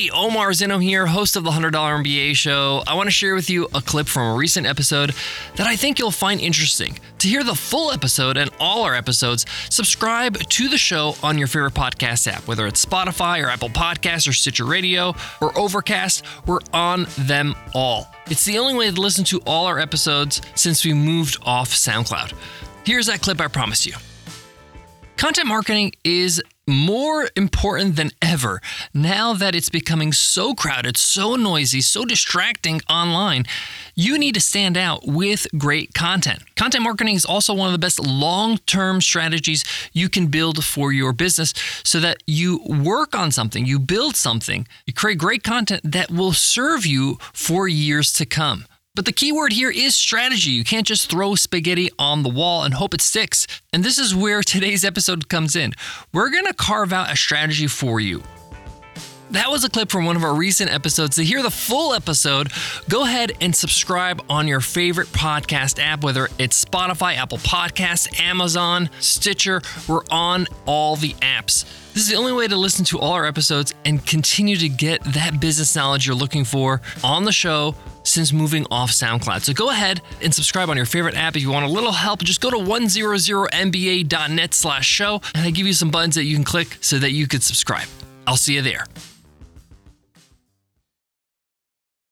Hey, Omar Zeno here, host of The $100 MBA Show. I want to share with you a clip from a recent episode that I think you'll find interesting. To hear the full episode and all our episodes, subscribe to the show on your favorite podcast app, whether it's Spotify or Apple Podcasts or Stitcher Radio or Overcast. We're on them all. It's the only way to listen to all our episodes since we moved off SoundCloud. Here's that clip I promised you. Content marketing is more important than ever now that it's becoming so crowded, so noisy, so distracting online. You need to stand out with great content. Content marketing is also one of the best long-term strategies you can build for your business so that you work on something, you build something, you create great content that will serve you for years to come. But the key word here is strategy. You can't just throw spaghetti on the wall and hope it sticks. And this is where today's episode comes in. We're going to carve out a strategy for you. That was a clip from one of our recent episodes. To hear the full episode, go ahead and subscribe on your favorite podcast app, whether it's Spotify, Apple Podcasts, Amazon, Stitcher. We're on all the apps. This is the only way to listen to all our episodes and continue to get that business knowledge you're looking for on the show since moving off SoundCloud. So go ahead and subscribe on your favorite app. If you want a little help, just go to 100mba.net/show, and I give you some buttons that you can click so that you could subscribe. I'll see you there.